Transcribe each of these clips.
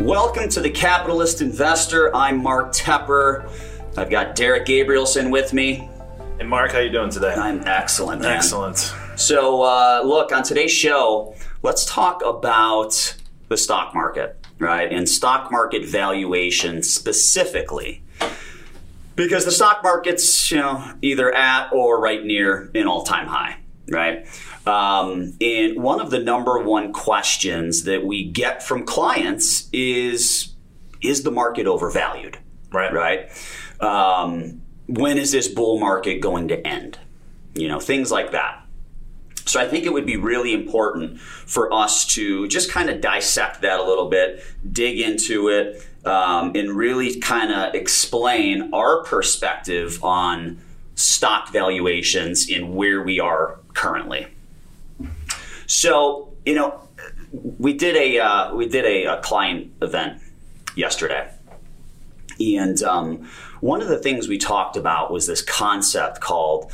Welcome to The Capitalist Investor. I'm Mark Tepper. I've got Derek Gabrielson with me. And Mark, how you doing today? I'm excellent, man. Excellent. So look, on today's show, let's talk about the stock market, right? And stock market valuation specifically. Because the stock market's, you know, either at or right near an all-time high, right? And one of the number one questions that we get from clients is the market overvalued? Right? When is this bull market going to end? You know, things like that. So I think it would be really important for us to just kind of dissect that a little bit, dig into it, and really kind of explain our perspective on stock valuations and where we are currently. So, you know, we did a client event yesterday, and one of the things we talked about was this concept called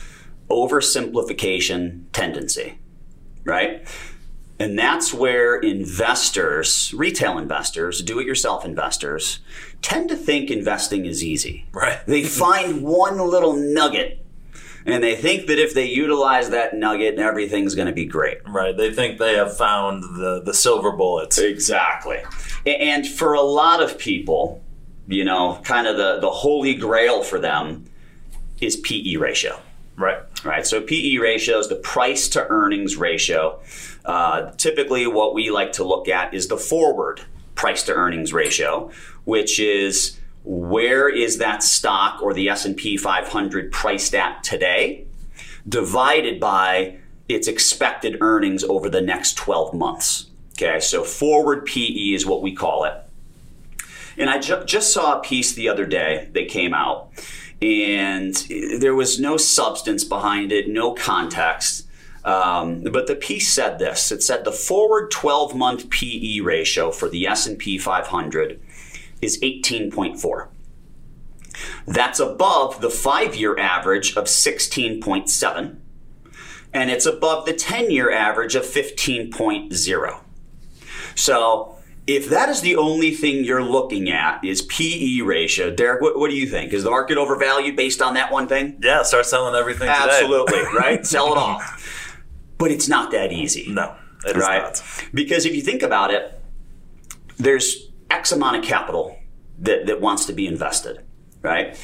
oversimplification tendency, right? And that's where investors, retail investors, do-it-yourself investors, tend to think investing is easy. Right. They find one little nugget, and they think that if they utilize that nugget, everything's going to be great. Right. They think they have found the silver bullet. Exactly. And for a lot of people, you know, kind of the holy grail for them is PE ratio. Right. So PE ratio is the price to earnings ratio. Typically, what we like to look at is the forward price to earnings ratio, which is where is that stock or the S&P 500 priced at today, divided by its expected earnings over the next 12 months. Okay, so forward PE is what we call it. And I just saw a piece the other day that came out, and there was no substance behind it, no context. But the piece said this. It said the forward 12-month PE ratio for the S&P 500 is 18.4. That's above the 5-year average of 16.7, and it's above the 10-year average of 15.0. So if that is the only thing you're looking at is PE ratio, Derek, what do you think? Is the market overvalued based on that one thing? Yeah, start selling everything today. Absolutely, right? Sell it all. But it's not that easy. No, it is not. Because if you think about it, there's X amount of capital that wants to be invested, right?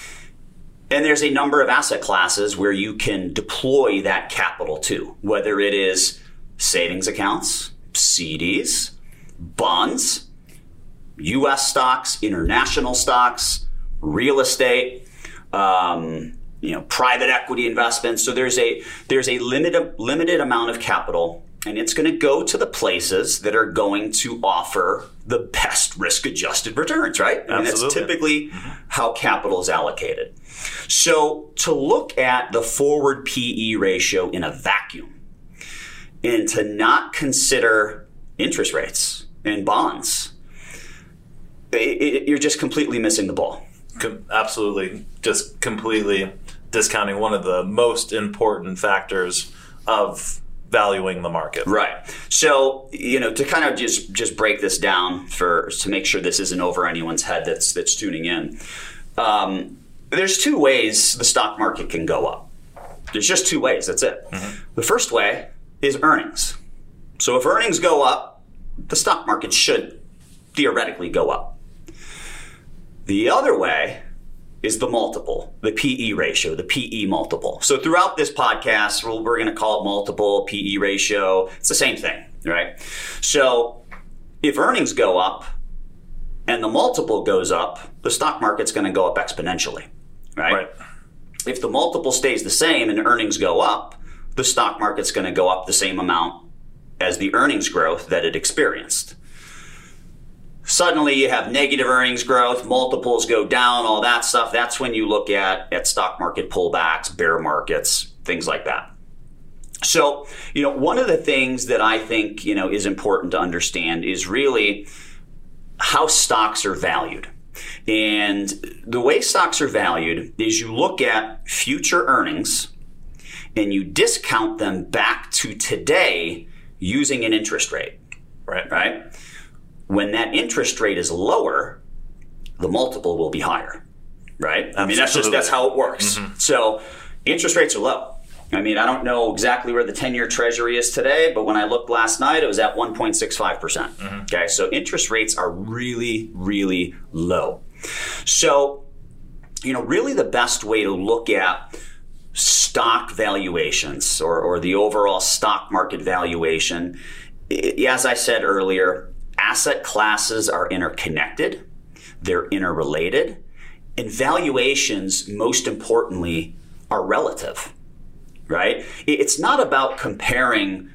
And there's a number of asset classes where you can deploy that capital to, whether it is savings accounts, CDs, bonds, U.S. stocks, international stocks, real estate, private equity investments. So there's a limited amount of capital, and it's going to go to the places that are going to offer the best risk-adjusted returns, right? Absolutely. And that's typically how capital is allocated. So to look at the forward PE ratio in a vacuum and to not consider interest rates and bonds, you're just completely missing the ball. Absolutely. Just completely discounting one of the most important factors of valuing the market. Right. So, you know, to kind of just break this down to make sure this isn't over anyone's head that's tuning in. There's two ways the stock market can go up. There's just two ways. That's it. Mm-hmm. The first way is earnings. So if earnings go up, the stock market should theoretically go up. The other way is the multiple, the PE ratio, the PE multiple. So throughout this podcast, we're going to call it multiple, PE ratio. It's the same thing, right? So if earnings go up and the multiple goes up, the stock market's going to go up exponentially, right? If the multiple stays the same and earnings go up, the stock market's going to go up the same amount as the earnings growth that it experienced. Suddenly you have negative earnings growth, multiples go down, all that stuff. That's when you look at stock market pullbacks, bear markets, things like that. So, you know, one of the things that I think, you know, is important to understand is really how stocks are valued. And the way stocks are valued is you look at future earnings and you discount them back to today using an interest rate, right? when that interest rate is lower, the multiple will be higher, right? I mean, that's how it works. Mm-hmm. So interest rates are low. I mean, I don't know exactly where the 10-year treasury is today, but when I looked last night, it was at 1.65%. Mm-hmm. Okay, so interest rates are really, really low. So, you know, really the best way to look at stock valuations or the overall stock market valuation, as I said earlier, asset classes are interconnected, they're interrelated, and valuations, most importantly, are relative. Right? It's not about comparing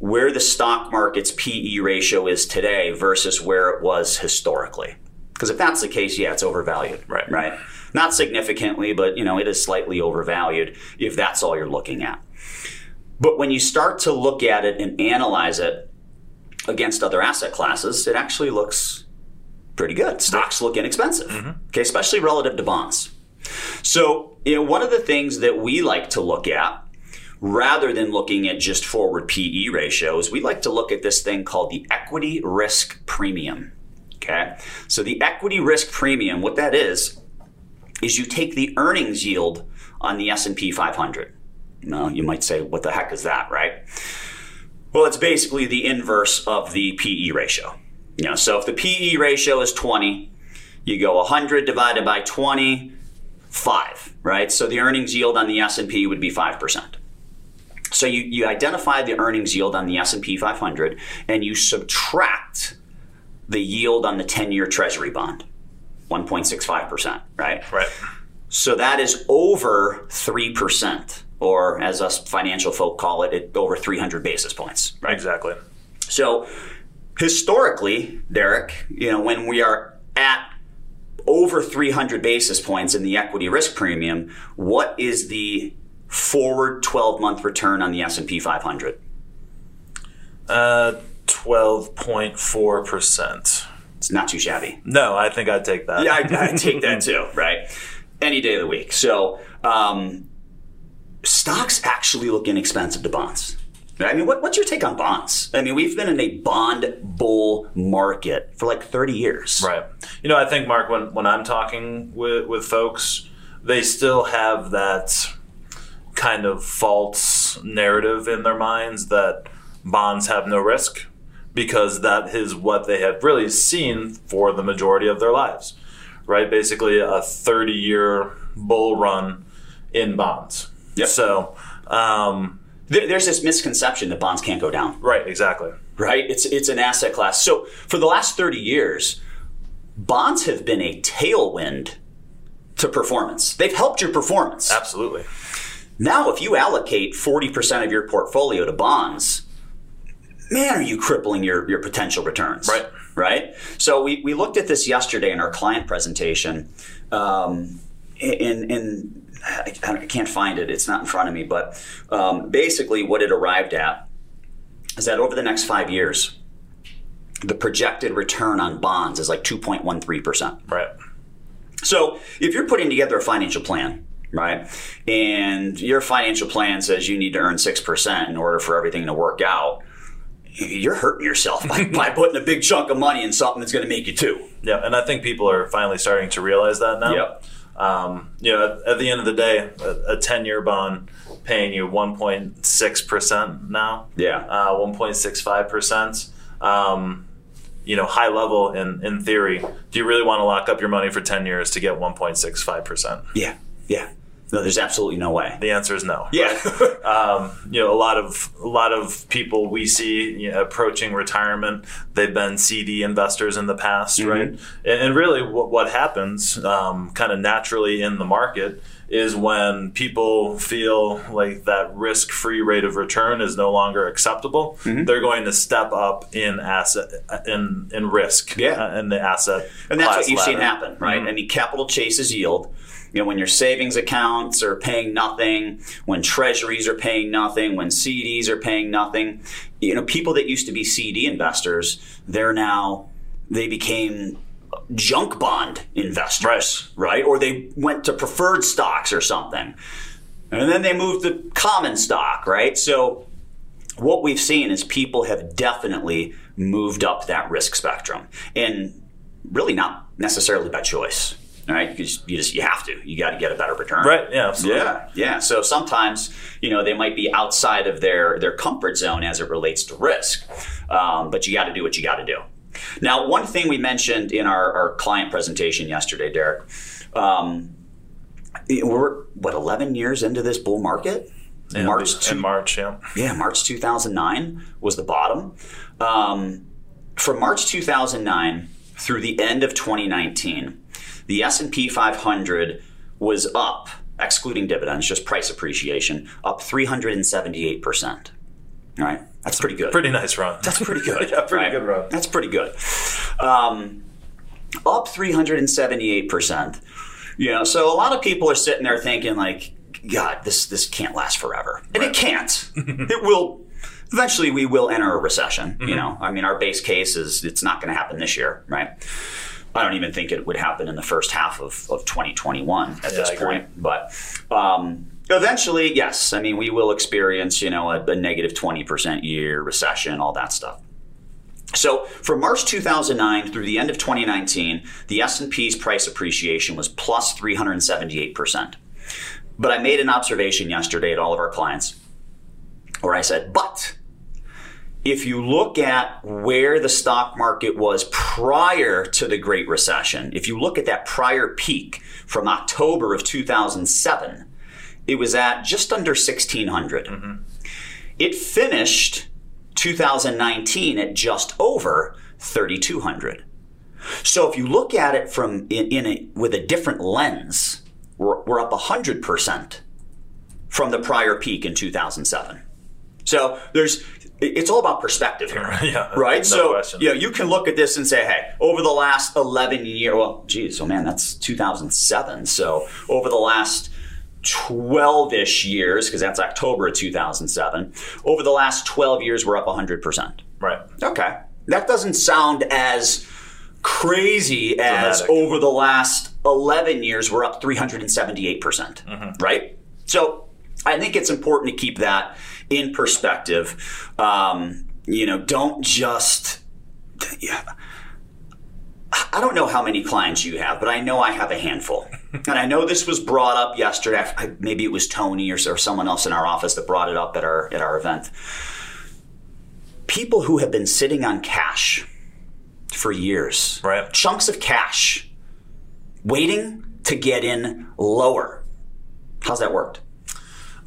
where the stock market's PE ratio is today versus where it was historically. Because if that's the case, yeah, it's overvalued, right? Not significantly, but you know, it is slightly overvalued if that's all you're looking at. But when you start to look at it and analyze it against other asset classes, it actually looks pretty good. Stocks look inexpensive, mm-hmm. okay, especially relative to bonds. So, you know, one of the things that we like to look at, rather than looking at just forward PE ratios, we like to look at this thing called the equity risk premium, okay? So the equity risk premium, what that is you take the earnings yield on the S&P 500. Now, you might say, what the heck is that, right? Well, it's basically the inverse of the PE ratio. You know, so if the PE ratio is 20, you go 100 divided by 20, 5, right? So the earnings yield on the S&P would be 5%. So you identify the earnings yield on the S&P 500 and you subtract the yield on the 10-year treasury bond, 1.65%, right? Right. So that is over 3%, or as us financial folk call it over 300 basis points. Right? Exactly. So historically, Derek, you know, when we are at over 300 basis points in the equity risk premium, what is the forward 12-month return on the S&P 500? 12.4%. It's not too shabby. No, I think I'd take that. Yeah, I'd take that too, right? Any day of the week. So stocks actually look inexpensive to bonds. I mean, what's your take on bonds? I mean, we've been in a bond bull market for like 30 years. Right. You know, I think, Mark, when I'm talking with folks, they still have that kind of false narrative in their minds that bonds have no risk because that is what they have really seen for the majority of their lives, right? Basically, a 30-year bull run in bonds. Yep. So, there's this misconception that bonds can't go down. Right, exactly. Right? It's an asset class. So for the last 30 years, bonds have been a tailwind to performance. They've helped your performance. Absolutely. Now, if you allocate 40% of your portfolio to bonds, man, are you crippling your potential returns. Right. Right? So we looked at this yesterday in our client presentation. I can't find it. It's not in front of me. But basically what it arrived at is that over the next 5 years, the projected return on bonds is like 2.13%. Right. So if you're putting together a financial plan, right, and your financial plan says you need to earn 6% in order for everything to work out, you're hurting yourself by putting a big chunk of money in something that's going to make you 2. Yeah, and I think people are finally starting to realize that now. Yep. You know, at the end of the day, a 10-year bond paying you 1.6% now, 1.65%, you know, high level in theory. Do you really want to lock up your money for 10 years to get 1.65%? Yeah. No, there's absolutely no way. The answer is no. Yeah. Right? You know, a lot of people we see, you know, approaching retirement, they've been CD investors in the past, mm-hmm. right? And really what happens kind of naturally in the market is when people feel like that risk-free rate of return is no longer acceptable, mm-hmm. they're going to step up in asset in risk in the asset and class. That's what you've seen happen, right? Mm-hmm. I mean, capital chases yield. You know, when your savings accounts are paying nothing, when treasuries are paying nothing, when CDs are paying nothing, you know, people that used to be CD investors, they became junk bond investors, right? Or they went to preferred stocks or something. And then they moved to common stock, right? So what we've seen is people have definitely moved up that risk spectrum, and really not necessarily by choice. All right, you have to. You got to get a better return. Right. Yeah. Absolutely. Yeah. So sometimes they might be outside of their comfort zone as it relates to risk, but you got to do what you got to do. Now, one thing we mentioned in our client presentation yesterday, Derek, we're 11 years into this bull market. Yeah, March 2009 was the bottom. From March 2009 through the end of 2019, the S&P 500 was up, excluding dividends, just price appreciation, up 378%. All right, that's pretty good. Pretty nice run. That's pretty good. Yeah, pretty good run. That's pretty good. Up 378%. So a lot of people are sitting there thinking like, God, this can't last forever. And it can't. It will. Eventually, we will enter a recession. Mm-hmm. I mean, our base case is it's not going to happen this year, right? I don't even think it would happen in the first half of 2021 at this point. But eventually, yes. I mean, we will experience, a negative 20% year recession, all that stuff. So from March 2009 through the end of 2019, the S&P's price appreciation was plus 378%. But I made an observation yesterday to all of our clients where I said, but if you look at where the stock market was prior to the Great Recession, if you look at that prior peak from October of 2007, it was at just under 1,600. Mm-hmm. It finished 2019 at just over 3,200. So if you look at it from with a different lens, we're up 100% from the prior peak in 2007. So it's all about perspective here, right? You can look at this and say, hey, over the last 11 years, that's 2007. So over the last 12-ish years, because that's October of 2007, over the last 12 years, we're up 100%. Right. Okay. That doesn't sound as crazy as dramatic. Over the last 11 years, we're up 378%, mm-hmm. right? So I think it's important to keep that in perspective. Don't just, I don't know how many clients you have, but I know I have a handful. And I know this was brought up yesterday. Maybe it was Tony or someone else in our office that brought it up at our event. People who have been sitting on cash for years, right? Chunks of cash, waiting to get in lower. How's that worked?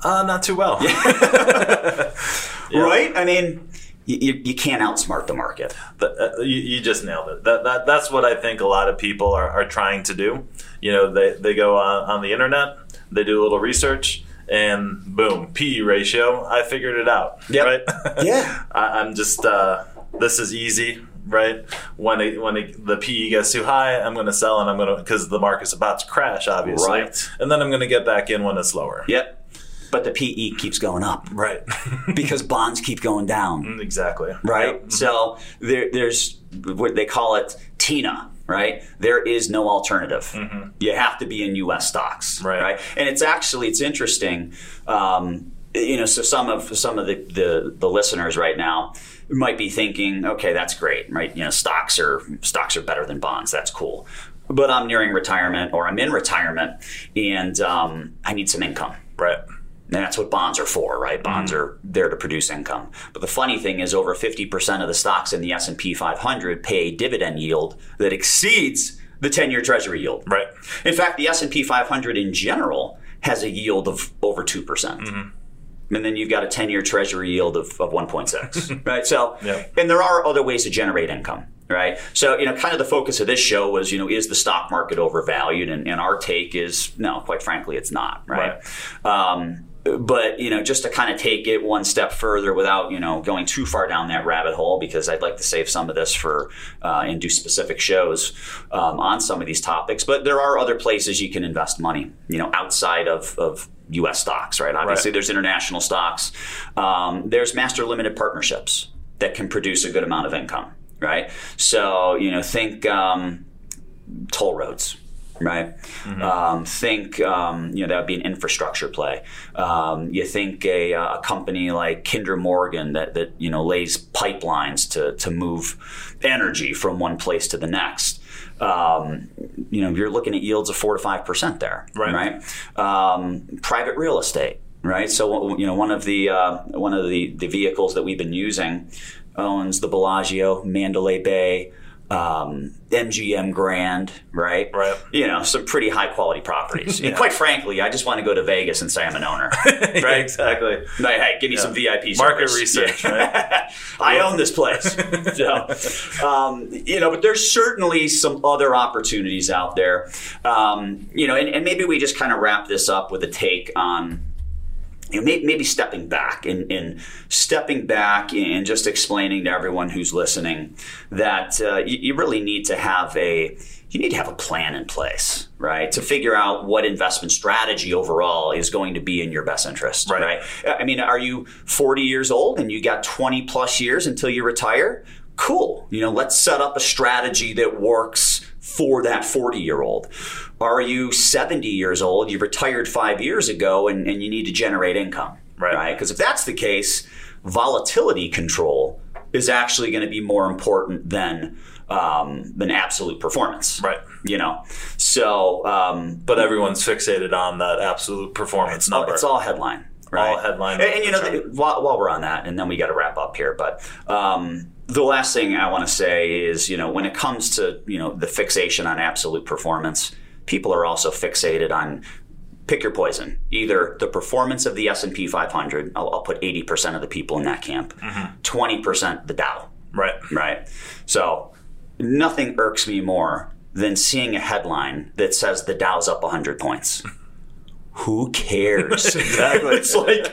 Not too well. Right? I mean, you can't outsmart the market. But, you just nailed it. That's what I think a lot of people are trying to do. They go on the internet, they do a little research, and boom, PE ratio, I figured it out. Yep. Right? Yeah. I'm just, this is easy. Right when the PE gets too high, I'm going to sell and I'm going to because the market's about to crash, obviously. Right. And then I'm going to get back in when it's lower. Yep. But the PE keeps going up, right? Because bonds keep going down. Exactly. Right. Yep. So there's what they call it TINA. Right. There is no alternative. Mm-hmm. You have to be in U.S. stocks. Right. And it's interesting. So some of the listeners right now might be thinking, okay, that's great, right? Stocks are better than bonds. That's cool. But I'm nearing retirement, or I'm in retirement, and I need some income. Right. And that's what bonds are for, right? Bonds are there to produce income. But the funny thing is over 50% of the stocks in the S&P 500 pay a dividend yield that exceeds the 10-year Treasury yield. Right. In fact, the S&P 500 in general has a yield of over 2%. Mm-hmm. And then you've got a 10-year Treasury yield of 1.6, right? So, And there are other ways to generate income, right? So, kind of the focus of this show was, is the stock market overvalued? And our take is, no, quite frankly, it's not, right? But, just to kind of take it one step further without, going too far down that rabbit hole, because I'd like to save some of this for and do specific shows on some of these topics. But there are other places you can invest money, outside of U.S. stocks, right? Obviously, there's international stocks. There's master limited partnerships that can produce a good amount of income, right? So, think toll roads. right? Mm-hmm. Think, you know, that would be an infrastructure play. You think a company like Kinder Morgan that you know, lays pipelines to move energy from one place to the next. You know, you're looking at yields of 4 to 5% there, right? Private real estate, right? So, you know, one of the vehicles that we've been using owns the Bellagio, Mandalay Bay, MGM Grand, right? You know, some pretty high quality properties. Yeah. And quite frankly, I just want to go to Vegas and say I'm an owner, right? Exactly. Like, hey, give me some VIP service. Market research, right? I own this place. So, you know, but there's certainly some other opportunities out there. You know, and maybe we just kind of wrap this up with a take on, you know, maybe stepping back and just explaining to everyone who's listening that you really need to have a plan in place, right? To figure out what investment strategy overall is going to be in your best interest, right? I mean, are you 40 years old and you got 20 plus years until you retire? Cool. You know, let's set up a strategy that works for that 40-year-old. Are you 70 years old, you retired 5 years ago, and you need to generate income, right? Because if that's the case, volatility control is actually going to be more important than absolute performance, right? You know, so but everyone's fixated on that absolute performance number. It's all headline, right? All headline. And you know, while we're on that, and then we got to wrap up here, but. The last thing I want to say is, you know, when it comes to, you know, the fixation on absolute performance, people are also fixated on, pick your poison, either the performance of the S&P 500, I'll put 80% of the people in that camp, mm-hmm. 20% the Dow. Right. So nothing irks me more than seeing a headline that says the Dow's up 100 points. Who cares? Exactly. It's like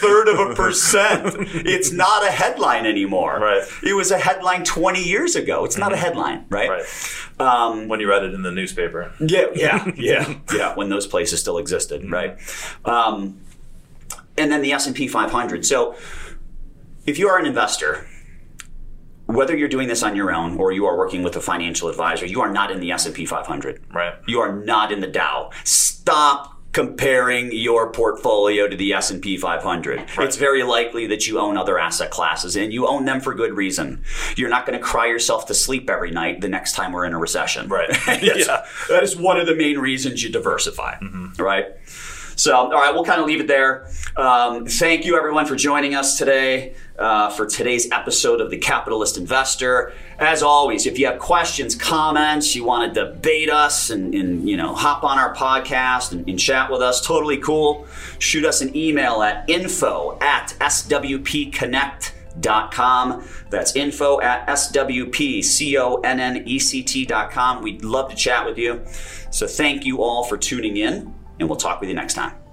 0.33%. It's not a headline anymore. Right. It was a headline 20 years ago. It's not a headline, right? When you read it in the newspaper. Yeah. When those places still existed, right? And then the S&P 500. So if you are an investor, whether you're doing this on your own or you are working with a financial advisor, you are not in the S&P 500. Right. You are not in the Dow. Stop comparing your portfolio to the S&P 500. Right. It's very likely that you own other asset classes, and you own them for good reason. You're not going to cry yourself to sleep every night the next time we're in a recession. Right. Yeah. That is one of the main reasons you diversify, right? So, all right, we'll kind of leave it there. Thank you, everyone, for joining us today for today's episode of The Capitalist Investor. As always, if you have questions, comments, you want to debate us and you know, hop on our podcast and chat with us, totally cool. Shoot us an email at info@swpconnect.com. That's info@swpconnect.com. We'd love to chat with you. So thank you all for tuning in. And we'll talk with you next time.